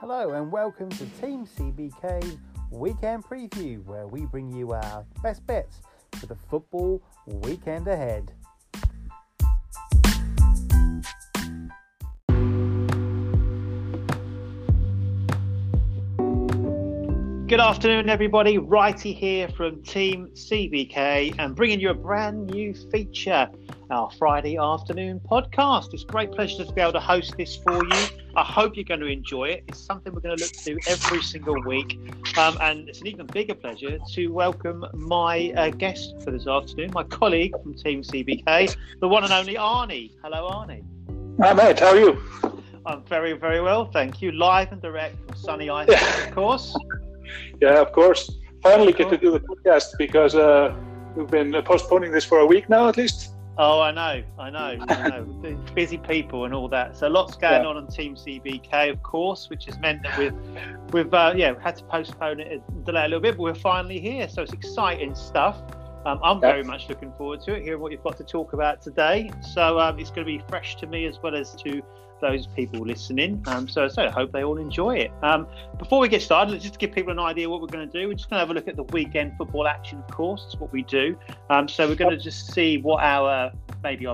Hello and welcome to Team CBK's Weekend Preview, where we bring you our best bets for the football weekend ahead. Good afternoon everybody, Righty here from Team CBK and bringing you a brand new feature, our Friday afternoon podcast. It's a great pleasure to be able to host this for you. I hope you're going to enjoy it. It's something we're going to look to do every single week. And it's an even bigger pleasure to welcome my guest for this afternoon, my colleague from Team CBK, the one and only Arnie. Hello, Arnie. Hi, mate. How are you? I'm very, very well, thank you. Live and direct from sunny Iceland, Of course. Yeah, of course. Finally get to do the podcast because we've been postponing this for a week now, at least. Oh, I know. Busy people and all that. So lots going on Team CBK, of course, which has meant that we've had to postpone it and delay a little bit, but we're finally here. So it's exciting stuff. I'm very much looking forward to it, hearing what you've got to talk about today. So it's going to be fresh to me as well as to those people listening. So I hope they all enjoy it. Before we get started, let's just give people an idea what we're going to do. We're just going to have a look at the weekend football action, of course. That's what we do. So we're going to just see what our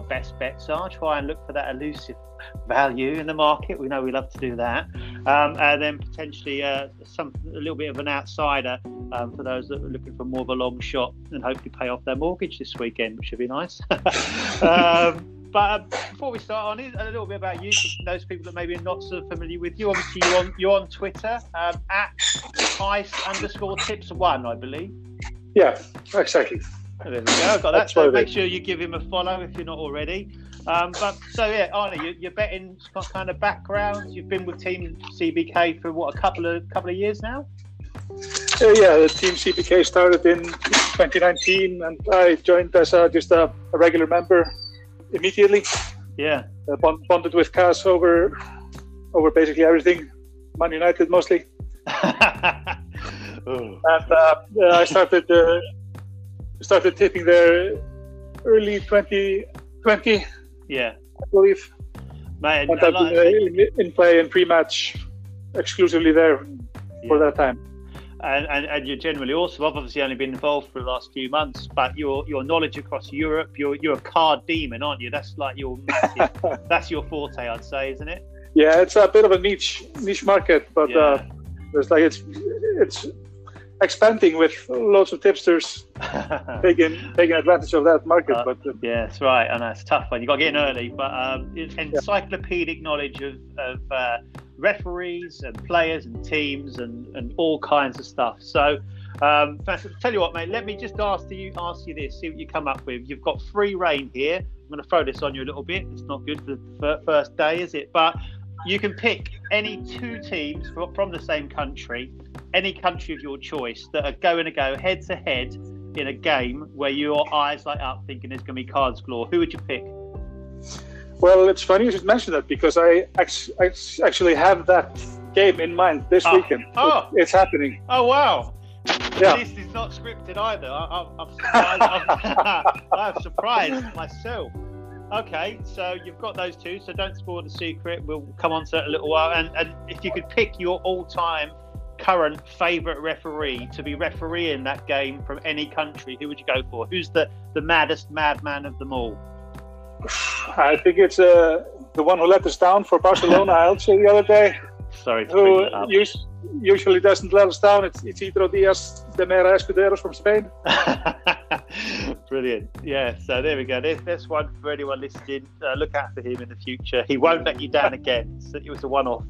best bets are, try and look for that elusive value in the market. We know we love to do that. And then potentially a little bit of an outsider for those that are looking for more of a long shot and hopefully pay off their mortgage this weekend, which should be nice. But before we start on it, a little bit about you, for those people that maybe are not so familiar with you. Obviously, you're on Twitter, at ice_tips1, I believe. Yeah, exactly. There we go, I've got that. So make sure you give him a follow if you're not already. Arnie, your betting kind of background. You've been with Team CBK for what, a couple of years now? The Team CBK started in 2019 and I joined as just a regular member. Immediately, bonded with Kaz over basically everything, Man United mostly. And I started tipping there early 2020. Yeah, I believe. Mate, and I've been in play and pre-match exclusively there for that time. And you're generally awesome. I've obviously only been involved for the last few months, but your knowledge across Europe, you're a card demon, aren't you? That's like your massive, that's your forte, I'd say, isn't it? Yeah, it's a bit of a niche market, but it's expanding with lots of tipsters taking advantage of that market. That's right, and that's a tough one. You got to get in early, but encyclopedic knowledge of referees and players and teams and all kinds of stuff. So tell you what, mate, let me just ask you this, see what you come up with. You've got free reign here. I'm going to throw this on you a little bit. It's not good for the first day, is it? But you can pick any two teams from the same country, any country of your choice, that are going to go head to head in a game where your eyes light up thinking there's going to be cards galore. Who would you pick? Well, it's funny you should mention that because I actually have that game in mind this weekend. Oh. It's happening. Oh, wow. Yeah. At least it's not scripted either. I'm surprised. I'm surprised myself. Okay, so you've got those two, so don't spoil the secret. We'll come on to it in a little while. And if you could pick your all-time current favourite referee to be refereeing that game from any country, who would you go for? Who's the maddest madman of them all? I think it's the one who let us down for Barcelona, I also the other day. Sorry to bring that up. Usually doesn't let us down. It's Isidro Díaz de Mera Escuderos from Spain. Brilliant. Yeah, so there we go. There's one for anyone listening. Look out for him in the future. He won't let you down again. So it was a one-off.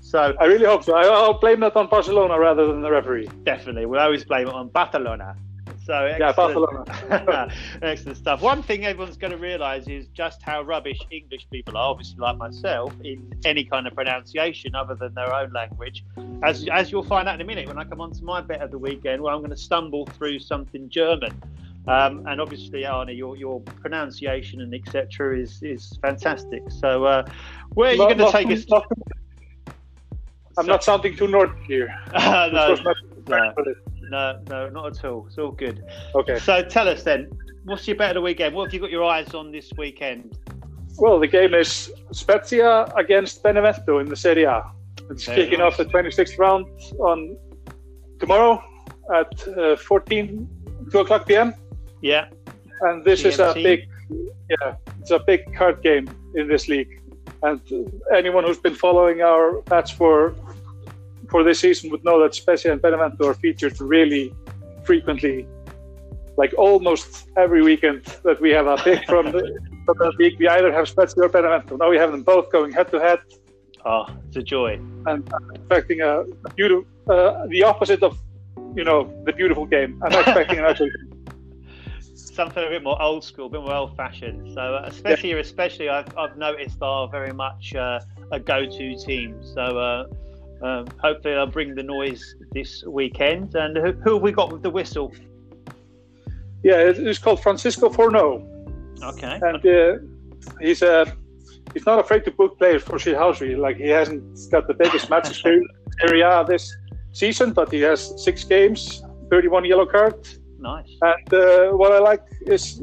So I really hope so. I'll blame that on Barcelona rather than the referee. Definitely. We'll always blame it on Barcelona. So excellent. Yeah, excellent stuff. One thing everyone's going to realise is just how rubbish English people are, obviously like myself, in any kind of pronunciation other than their own language. As you'll find out in a minute when I come on to my bet of the weekend, where I'm going to stumble through something German. And obviously, Arnie, your pronunciation and etc. is fantastic. So where are you going to take us? I'm not sounding too northern here. No, not at all. It's all good. Okay. So tell us then, what's your bet of the weekend? What have you got your eyes on this weekend? Well, the game is Spezia against Benevento in the Serie A. It's kicking off the 26th round on tomorrow at 2:00 p.m. Yeah. And this is a big, it's a big card game in this league. And anyone who's been following our bets for this season would know that Spezia and Benevento are featured really frequently, like almost every weekend that we have a pick from the league. We either have Spezia or Benevento. Now we have them both going head to head. Oh, it's a joy. And I'm expecting the opposite of, the beautiful game. I'm expecting an ugly game. Something a bit more old school, a bit more old-fashioned. So especially, I've noticed are very much a go-to team. So hopefully they'll bring the noise this weekend. And who have we got with the whistle? Yeah, it's called Francisco Forno. Okay. And he's not afraid to book players for Chiassi. Like, he hasn't got the biggest match experience in Serie A this season, but he has 6 games, 31 yellow cards. Nice. And what I like is,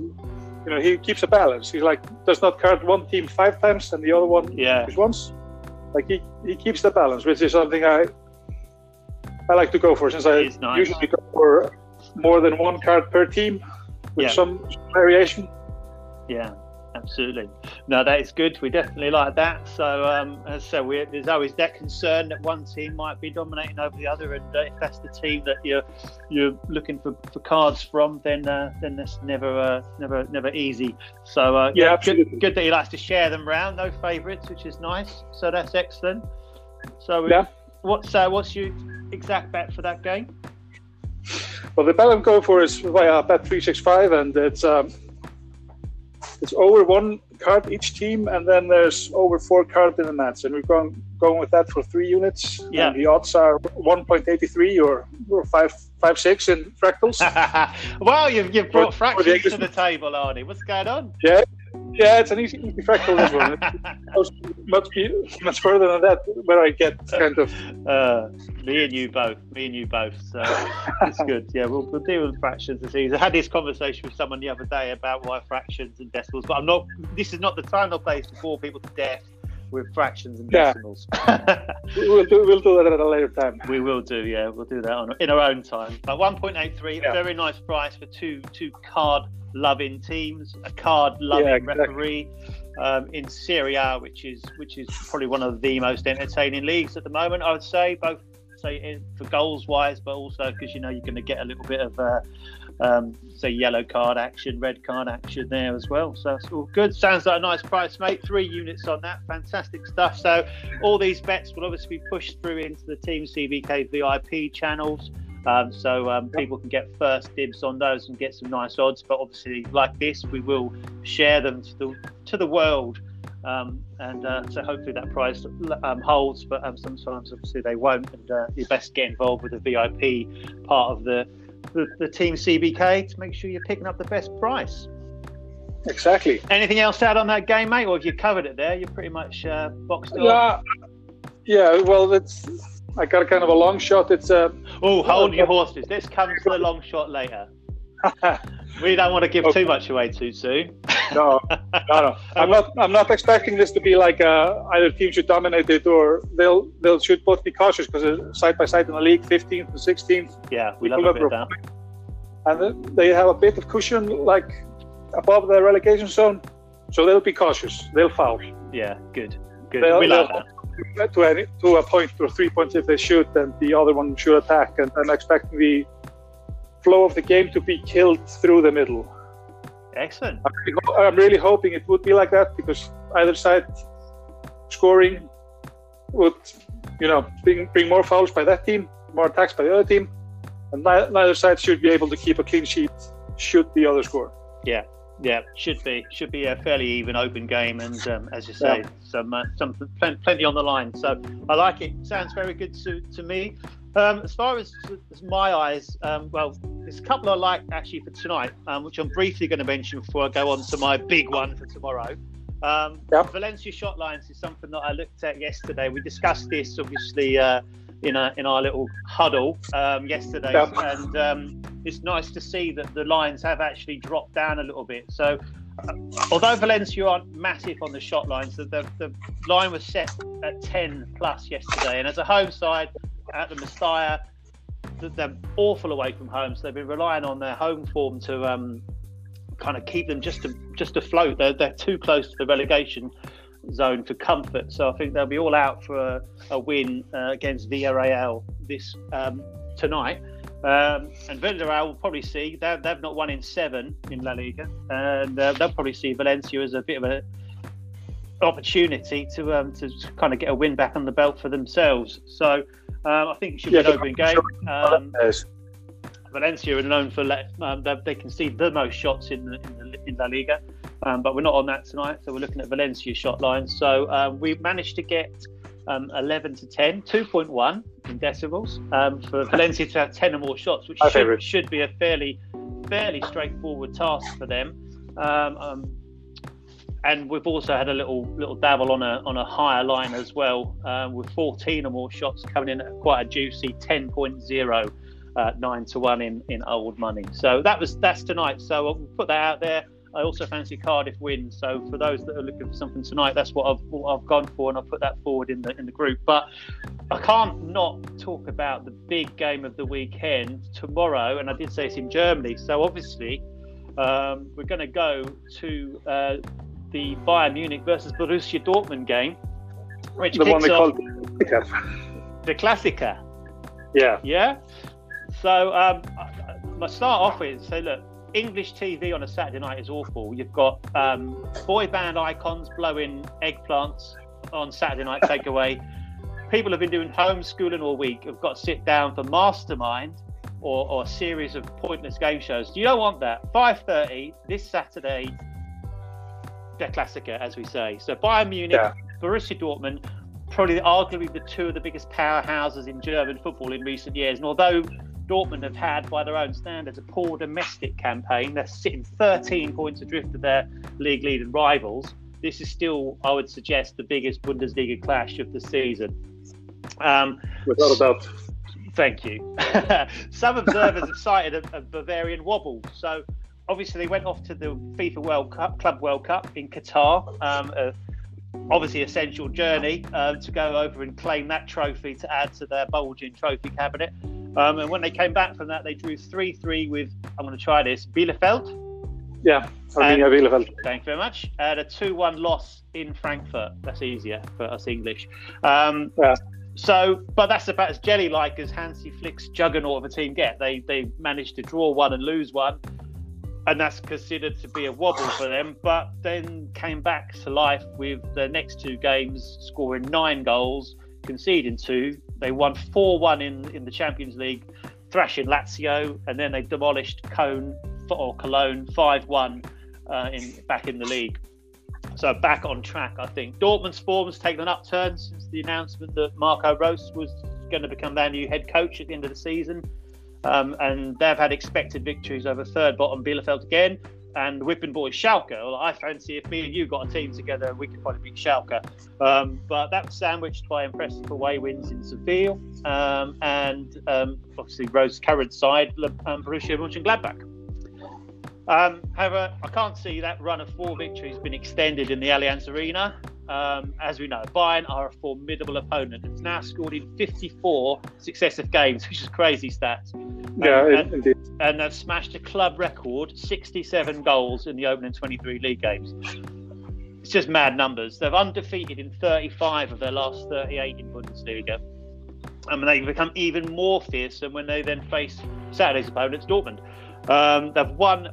he keeps a balance. He does not card one team 5 times and the other one just once. Like he keeps the balance, which is something I like to go for, since usually go for more than one card per team with some variation. Yeah, absolutely. No, that is good. We definitely like that. So as I said, there's always that concern that one team might be dominating over the other, and if that's the team that you're looking for cards from, then that's never easy. So good that he likes to share them round. No favourites, which is nice. So that's excellent. So what's your exact bet for that game? Well, the bet I'm going for is via Bet365, and it's over 1 card each team, and then there's over 4 cards in the match, and we're going with that for 3 units. Yeah. And the odds are 1.83 or 5.56 in fractals. Wow, you've brought fractals to the table, Arnie. What's going on? Yeah, it's an easy fractal, this one. much further than that, where I get kind of me and you both. So it's good. Yeah, we'll deal with fractions this evening. I had this conversation with someone the other day about why fractions and decimals, but this is not the time or place to bore people to death with fractions and decimals. We'll do that at a later time. We will do, yeah. We'll do that in our own time. But 1.83, very nice price for two card-loving teams, a card-loving referee in Serie A, which is probably one of the most entertaining leagues at the moment, I would say, both for goals-wise, but also because you're going to get a little bit of yellow card action, red card action there as well. So it's all good. Sounds like a nice price, mate. 3 units on that. Fantastic stuff. So all these bets will obviously be pushed through into the Team CBK VIP channels. People can get first dibs on those and get some nice odds. But obviously, like this, we will share them to the world. So hopefully that price holds, but sometimes obviously they won't. And you best get involved with the VIP part of the Team CBK to make sure you're picking up the best price. Exactly. Anything else to add on that game, mate? Or have you covered it there? You're pretty much boxed up. Yeah, well, I got a kind of a long shot. It's hold your horses. This comes to the long shot later. We don't want to give too much away too soon. No. I'm not expecting this to be like either team should dominate it, or they'll should both be cautious, because they're side by side in the league, 15th and 16th. Yeah, we love a bit of that. And they have a bit of cushion, like above the relegation zone, so they'll be cautious. They'll foul. Yeah, good. We love that. To a point or 3 points if they shoot, and the other one should attack. And I'm expecting the flow of the game to be killed through the middle. Excellent. I'm really hoping it would be like that, because either side scoring would, bring more fouls by that team, more attacks by the other team, and neither side should be able to keep a clean sheet should the other score. Yeah. Yeah, should be a fairly even, open game, and as you say, some plenty on the line. So I like it. Sounds very good to me. As far as my eyes, there's a couple I like actually for tonight, which I'm briefly going to mention before I go on to my big one for tomorrow. Valencia shot lines is something that I looked at yesterday. We discussed this obviously in our little huddle yesterday, and it's nice to see that the lines have actually dropped down a little bit. So Although Valencia aren't massive on the shot lines, the line was set at 10 plus yesterday. And as a home side at the Mestalla, they're awful away from home. So they've been relying on their home form to kind of keep them just afloat. They're too close to the relegation zone for comfort. So I think they'll be all out for a win against Villarreal this tonight. And Villarreal will probably see, they've not won in 7 in La Liga, and they'll probably see Valencia as a bit of an opportunity to kind of get a win back on the belt for themselves. So I think it should be an open game. Valencia are known for they concede the most shots in La Liga, but we're not on that tonight, so we're looking at Valencia shot lines. So we managed to get 11 to 10, 2.1 in decibels, for Valencia to have 10 or more shots, which should be a fairly straightforward task for them. And we've also had a little dabble on a higher line as well, with 14 or more shots coming in at quite a juicy 10.0, 9 to 1 in old money. So that's tonight. So I'll put that out there. I also fancy Cardiff win. So for those that are looking for something tonight, that's what I've gone for, and I'll put that forward in the group. But I can't not talk about the big game of the weekend tomorrow, and I did say it's in Germany. So obviously, we're going to go to the Bayern Munich versus Borussia Dortmund game, which the one we call the Klassiker. Yeah. So I start off with, so look, English TV on a Saturday night is awful. You've got boy band icons blowing eggplants on Saturday night takeaway. People have been doing homeschooling all week. Have got to sit down for Mastermind or a series of pointless game shows. You don't want that. 5:30 this Saturday, the Klassiker, as we say. So Bayern Munich, Borussia Dortmund, probably arguably the two of the biggest powerhouses in German football in recent years. And although Dortmund have had, by their own standards, a poor domestic campaign, they're sitting 13 points adrift of their league leading rivals. This is still, I would suggest, the biggest Bundesliga clash of the season. Without a doubt. Thank you. Some observers have cited a Bavarian wobble. So obviously they went off to the FIFA Club World Cup in Qatar. Obviously essential journey to go over and claim that trophy to add to their bulging trophy cabinet. And when they came back from that, they drew 3-3 with, I'm going to try this, Bielefeld. Yeah, Arminia Bielefeld. Thank you very much. And a 2-1 loss in Frankfurt. That's easier for us English. So, but that's about as jelly-like as Hansi Flick's juggernaut of a team get. They managed to draw one and lose one, and that's considered to be a wobble for them, but then came back to life with their next two games, scoring 9 goals, conceding 2. They won 4-1 in the Champions League, thrashing Lazio, and then they demolished Cologne 5-1 back in the league. So back on track, I think. Dortmund's form has taken an upturn since the announcement that Marco Rose was going to become their new head coach at the end of the season. And they've had expected victories over third bottom Bielefeld again. And whipping boy Schalke. Well, I fancy if me and you got a team together, we could probably beat Schalke. But that was sandwiched by impressive away wins in Seville and obviously Rose's current side, Borussia Mönchengladbach. However, I can't see that run of 4 victories been extended in the Allianz Arena. As we know, Bayern are a formidable opponent. It's now scored in 54 successive games, which is crazy stats. Indeed. And they've smashed a club record, 67 goals in the opening 23 league games. It's just mad numbers. They've undefeated in 35 of their last 38 in Bundesliga. And they become even more fearsome when they then face Saturday's opponents, Dortmund. They've won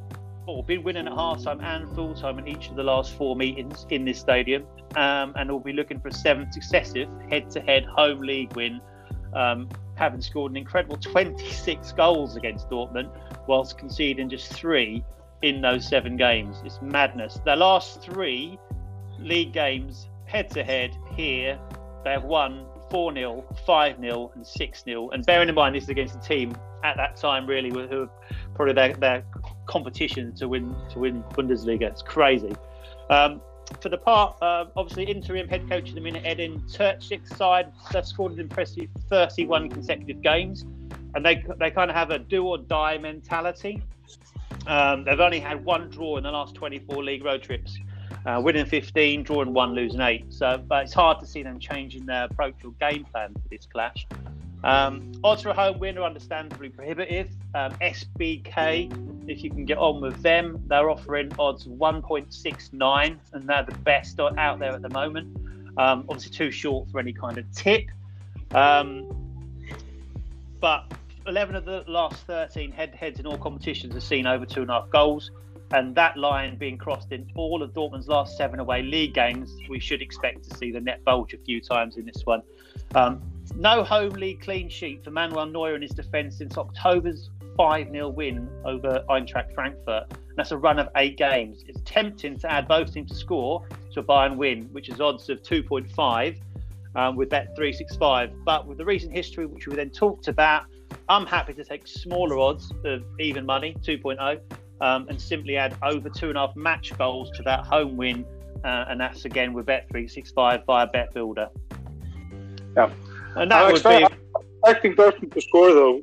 or been winning at half-time and full-time in each of the last 4 meetings in this stadium, and will be looking for a 7th successive head-to-head home league win, having scored an incredible 26 goals against Dortmund whilst conceding just 3 in those 7 games. It's madness. Their last 3 league games head-to-head here, they have won 4-0, 5-0 and 6-0, and bearing in mind this is against a team at that time really who were probably their competition to win Bundesliga. It's crazy. For the part, obviously interim head coach of the minute, Edin Tercic's side, they've scored an impressive 31 consecutive games, and they kind of have a do or die mentality. They've only had one draw in the last 24 league road trips, winning 15, drawing 1, losing 8. So, but it's hard to see them changing their approach or game plan for this clash. Odds for a home win are understandably prohibitive. SBK, if you can get on with them, they're offering odds 1.69, and they're the best out there at the moment. Obviously too short for any kind of tip. But 11 of the last 13 head-to-heads in all competitions have seen over 2.5 goals, and that line being crossed in all of Dortmund's last 7 away league games, we should expect to see the net bulge a few times in this one. No home league clean sheet for Manuel Neuer and his defence since October's 5-0 win over Eintracht Frankfurt. And that's a run of 8 games. It's tempting to add both teams to score to a Bayern win, which is odds of 2.5 with Bet365. But with the recent history, which we then talked about, I'm happy to take smaller odds of even money, 2.0, and simply add over 2.5 match goals to that home win. And that's again with Bet365 via Bet Builder. Yeah. And that I'm expecting Dortmund to score, though,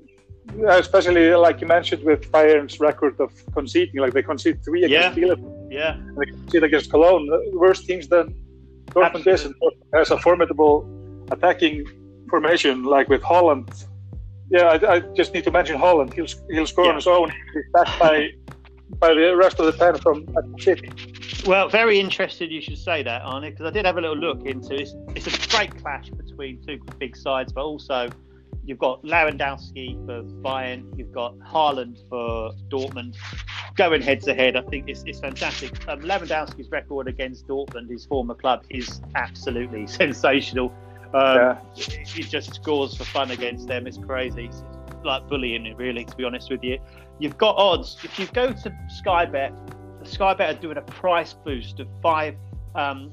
especially like you mentioned with Bayern's record of conceding. Like they concede 3 against Bielefeld, and they concede against Cologne. Worse teams than Dortmund is, and Dortmund has a formidable attacking formation, like with Haaland. Yeah, I just need to mention Haaland. He'll score on his own. He's backed by the rest of the pen from City. Well, very interested you should say that, Arnie, because I did have a little look into it. It's a great clash between two big sides, but also you've got Lewandowski for Bayern, you've got Haaland for Dortmund. Going head-to-head, I think it's fantastic. Lewandowski's record against Dortmund, his former club, is absolutely sensational. He just scores for fun against them. It's crazy. It's like bullying it, really, to be honest with you. You've got odds. If you go to Sky Bet, Sky Bet are doing a price boost of 9 to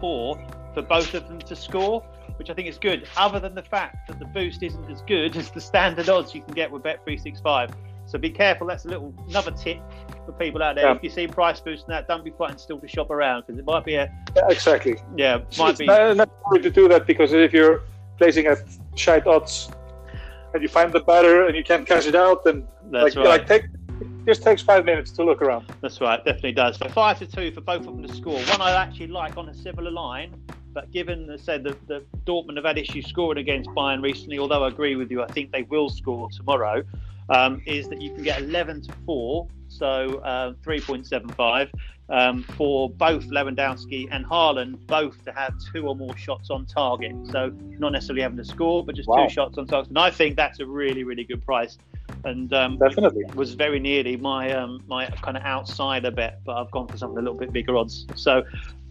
4 for both of them to score, which I think is good, other than the fact that the boost isn't as good as the standard odds you can get with Bet365. So be careful. That's another tip for people out there. Yeah. If you see price boost and that, don't be frightened still to shop around, because it might be a... Exactly. Yeah, it might be... It's not hard to do that, because if you're placing at shite odds and you find the batter and you can't cash it out, then it just takes 5 minutes to look around. That's right, definitely does. So 5 to 2 for both of them to score. One I actually like on a similar line, but given the Dortmund have had issues scoring against Bayern recently, although I agree with you, I think they will score tomorrow. Is that you can get 11 to 4, so 3.75 for both Lewandowski and Haaland, both to have 2 or more shots on target. So not necessarily having to score, but just 2 shots on target. And I think that's a really, really good price. And definitely was very nearly my my kind of outsider bet, but I've gone for something a little bit bigger odds. So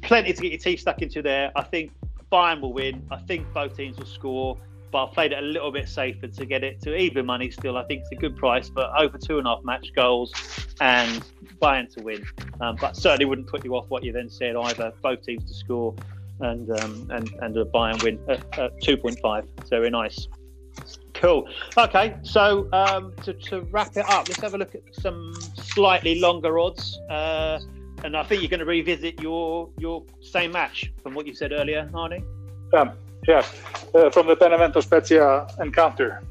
plenty to get your teeth stuck into there. I think Bayern will win. I think both teams will score. But I've played it a little bit safer to get it to even money still. I think it's a good price, but over 2.5 match goals and Bayern to win. But certainly wouldn't put you off what you then said either. Both teams to score and a Bayern win at 2.5. So very nice. Cool. Okay, so to wrap it up, let's have a look at some slightly longer odds. And I think you're going to revisit your same match from what you said earlier, Arnie. From the Benevento Spezia encounter.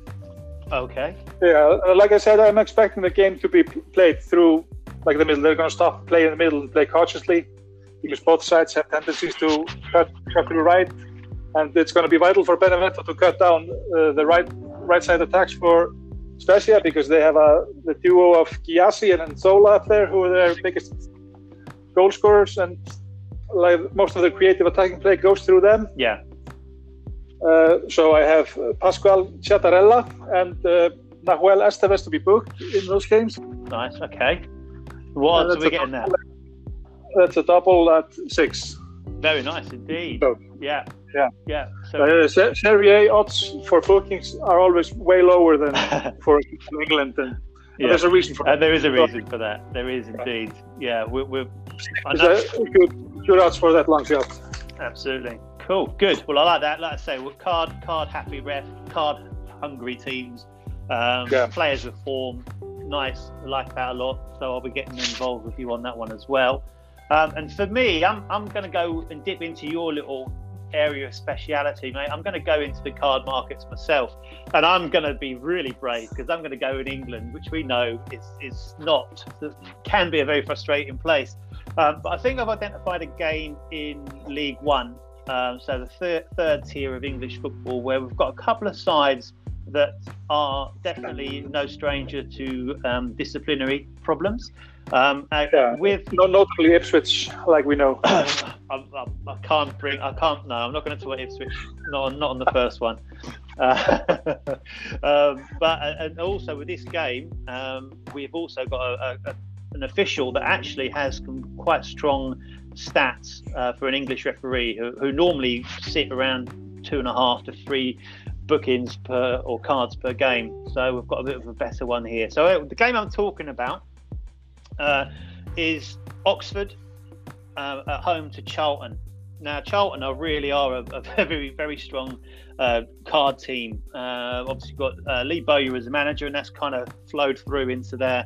Okay. Yeah, like I said, I'm expecting the game to be played through like the middle. They're going to stop play in the middle and play cautiously, because both sides have tendencies to cut to the right, and it's going to be vital for Benevento to cut down the right side attacks for Spezia, because they have the duo of Chiassi and Zola up there, who are their biggest goal scorers, and like most of the creative attacking play goes through them. Yeah. So I have Pascual Chattarella and Nahuel Esteves to be booked in those games. Nice, okay. What odds are we getting there? That's a double at 6. Very nice indeed. So, yeah. So Serie A odds for bookings are always way lower than for England. There's a reason for that. There is a reason for that. There is indeed. Yeah, there's good odds for that long shot. Absolutely. Cool, good. Well, I like that. Like I say, we're card happy ref, card hungry teams, players with form. Nice, I like that a lot. So I'll be getting involved with you on that one as well. And for me, I'm going to go and dip into your little area of speciality, mate, I'm going to go into the card markets myself, and I'm going to be really brave because I'm going to go in England, which we know is not, can be a very frustrating place. But I think I've identified a game in League One, so the third tier of English football, where we've got a couple of sides that are definitely no stranger to disciplinary problems. With notably Ipswich, like we know. I can't. No, I'm not going to talk Ipswich. Not on the first one. But and also with this game, we've also got an official that actually has some quite strong stats for an English referee who normally sit around 2.5 to 3 bookings per or cards per game. So we've got a bit of a better one here. So the game I'm talking about is Oxford at home to Charlton. Now, Charlton are really a very, very strong card team. Obviously, got Lee Bowyer as a manager, and that's kind of flowed through into their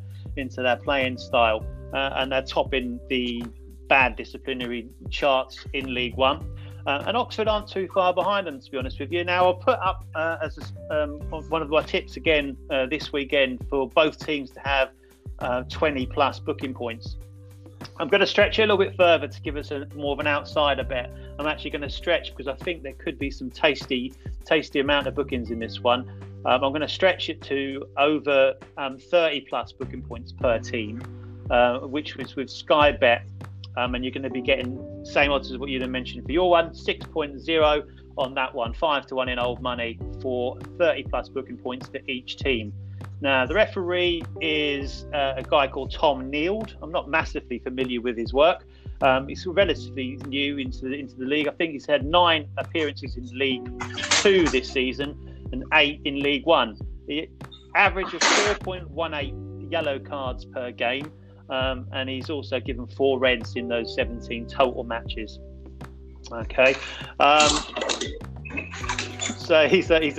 playing style. And they're topping the bad disciplinary charts in League One. And Oxford aren't too far behind them, to be honest with you. Now, I'll put up as one of my tips again this weekend for both teams to have 20-plus booking points. I'm going to stretch it a little bit further to give us more of an outsider bet. I'm actually going to stretch because I think there could be some tasty amount of bookings in this one. I'm going to stretch it to over 30-plus booking points per team, which was with Sky Bet. And you're going to be getting same odds as what you mentioned for your one, 6.0 on that one, 5 to 1 in old money for 30-plus booking points to each team. Now, the referee is a guy called Tom Neild. I'm not massively familiar with his work. He's relatively new into the league. I think he's had 9 appearances in League Two this season and 8 in League One. The average of 4.18 yellow cards per game, and he's also given 4 reds in those 17 total matches. Okay. So he's pretty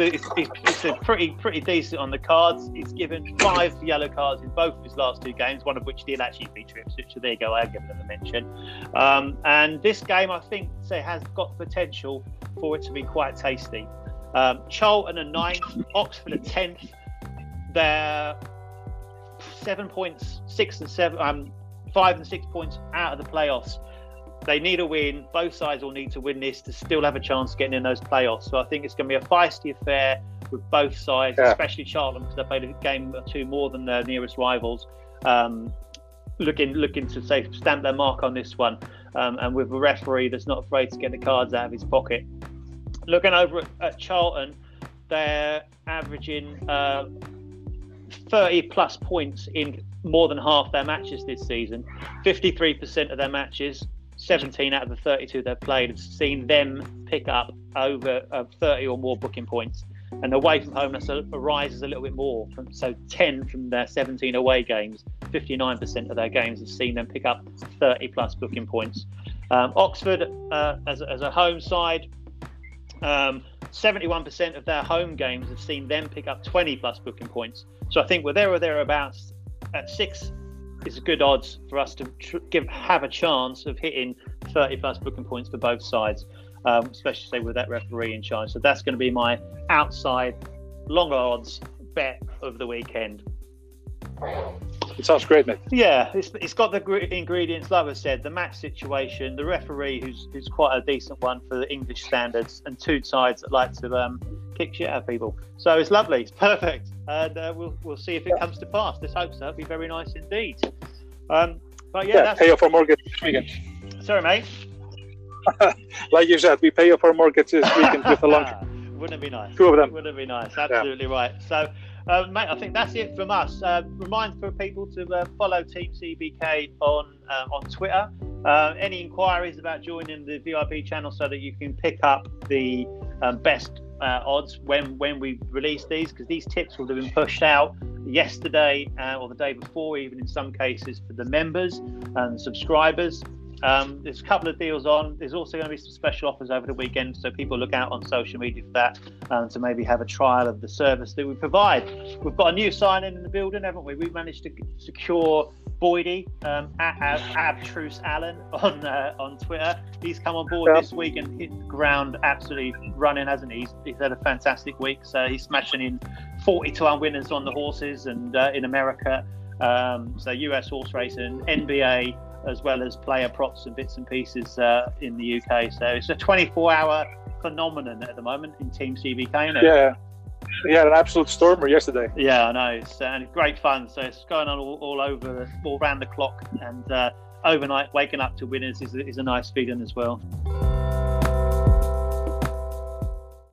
decent on the cards. He's given 5 yellow cards in both of his last 2 games, one of which did actually feature Ipswich. So there you go, I'll give another mention. And this game, I think, has got potential for it to be quite tasty. Charlton are 9th, Oxford are 10th. They're 7 points, 5 and 6 points out of the playoffs. They need a win. Both sides will need to win this to still have a chance of getting in those playoffs. So I think it's going to be a feisty affair with both sides, especially Charlton, because they played a game or 2 more than their nearest rivals. Looking to stamp their mark on this one, and with a referee that's not afraid to get the cards out of his pocket. Looking over at Charlton, they're averaging 30-plus points in more than half their matches this season. 53% of their matches, 17 out of the 32 they've played, have seen them pick up over 30 or more booking points. And away from home, that rises a little bit more. So 10 from their 17 away games, 59% of their games have seen them pick up 30-plus booking points. Oxford, as a home side, 71% of their home games have seen them pick up 20-plus booking points. So I think we're there or thereabouts at 6. It's good odds for us to have a chance of hitting 30-plus booking points for both sides, especially with that referee in charge. So that's going to be my outside longer odds bet of the weekend. It sounds great, mate. Yeah, it's got the ingredients, like I said, the match situation, the referee who's quite a decent one for the English standards, and 2 sides that like to kick shit out of people. So it's lovely, it's perfect, and we'll see if it comes to pass. Let's hope so. It'll be very nice indeed. But yeah, that's... pay off our mortgage this weekend. Sorry, mate. Like you said, we pay off our mortgage this weekend with a lunch. Wouldn't it be nice? 2 of them. Wouldn't it be nice? Absolutely right. So. Mate, I think that's it from us. Remind for people to follow Team CBK on Twitter. Any inquiries about joining the VIP channel so that you can pick up the best odds when we release these, because these tips will have been pushed out yesterday or the day before, even in some cases, for the members and subscribers. There's a couple of deals on. There's also going to be some special offers over the weekend, so people look out on social media for that to maybe have a trial of the service that we provide. We've got a new sign-in in the building, haven't we? We've managed to secure Boydie at Abtruse Allen on Twitter. He's come on board this week and hit the ground absolutely running, hasn't he? He's had a fantastic week. So he's smashing in 40-1 winners on the horses and in America. So US horse racing, NBA, as well as player props and bits and pieces in the UK. So it's a 24-hour phenomenon at the moment in Team CBK, isn't it? Yeah. Yeah, an absolute stormer yesterday. Yeah, I know. It's great fun. So it's going on all around the clock, and overnight waking up to winners is a nice feeling as well.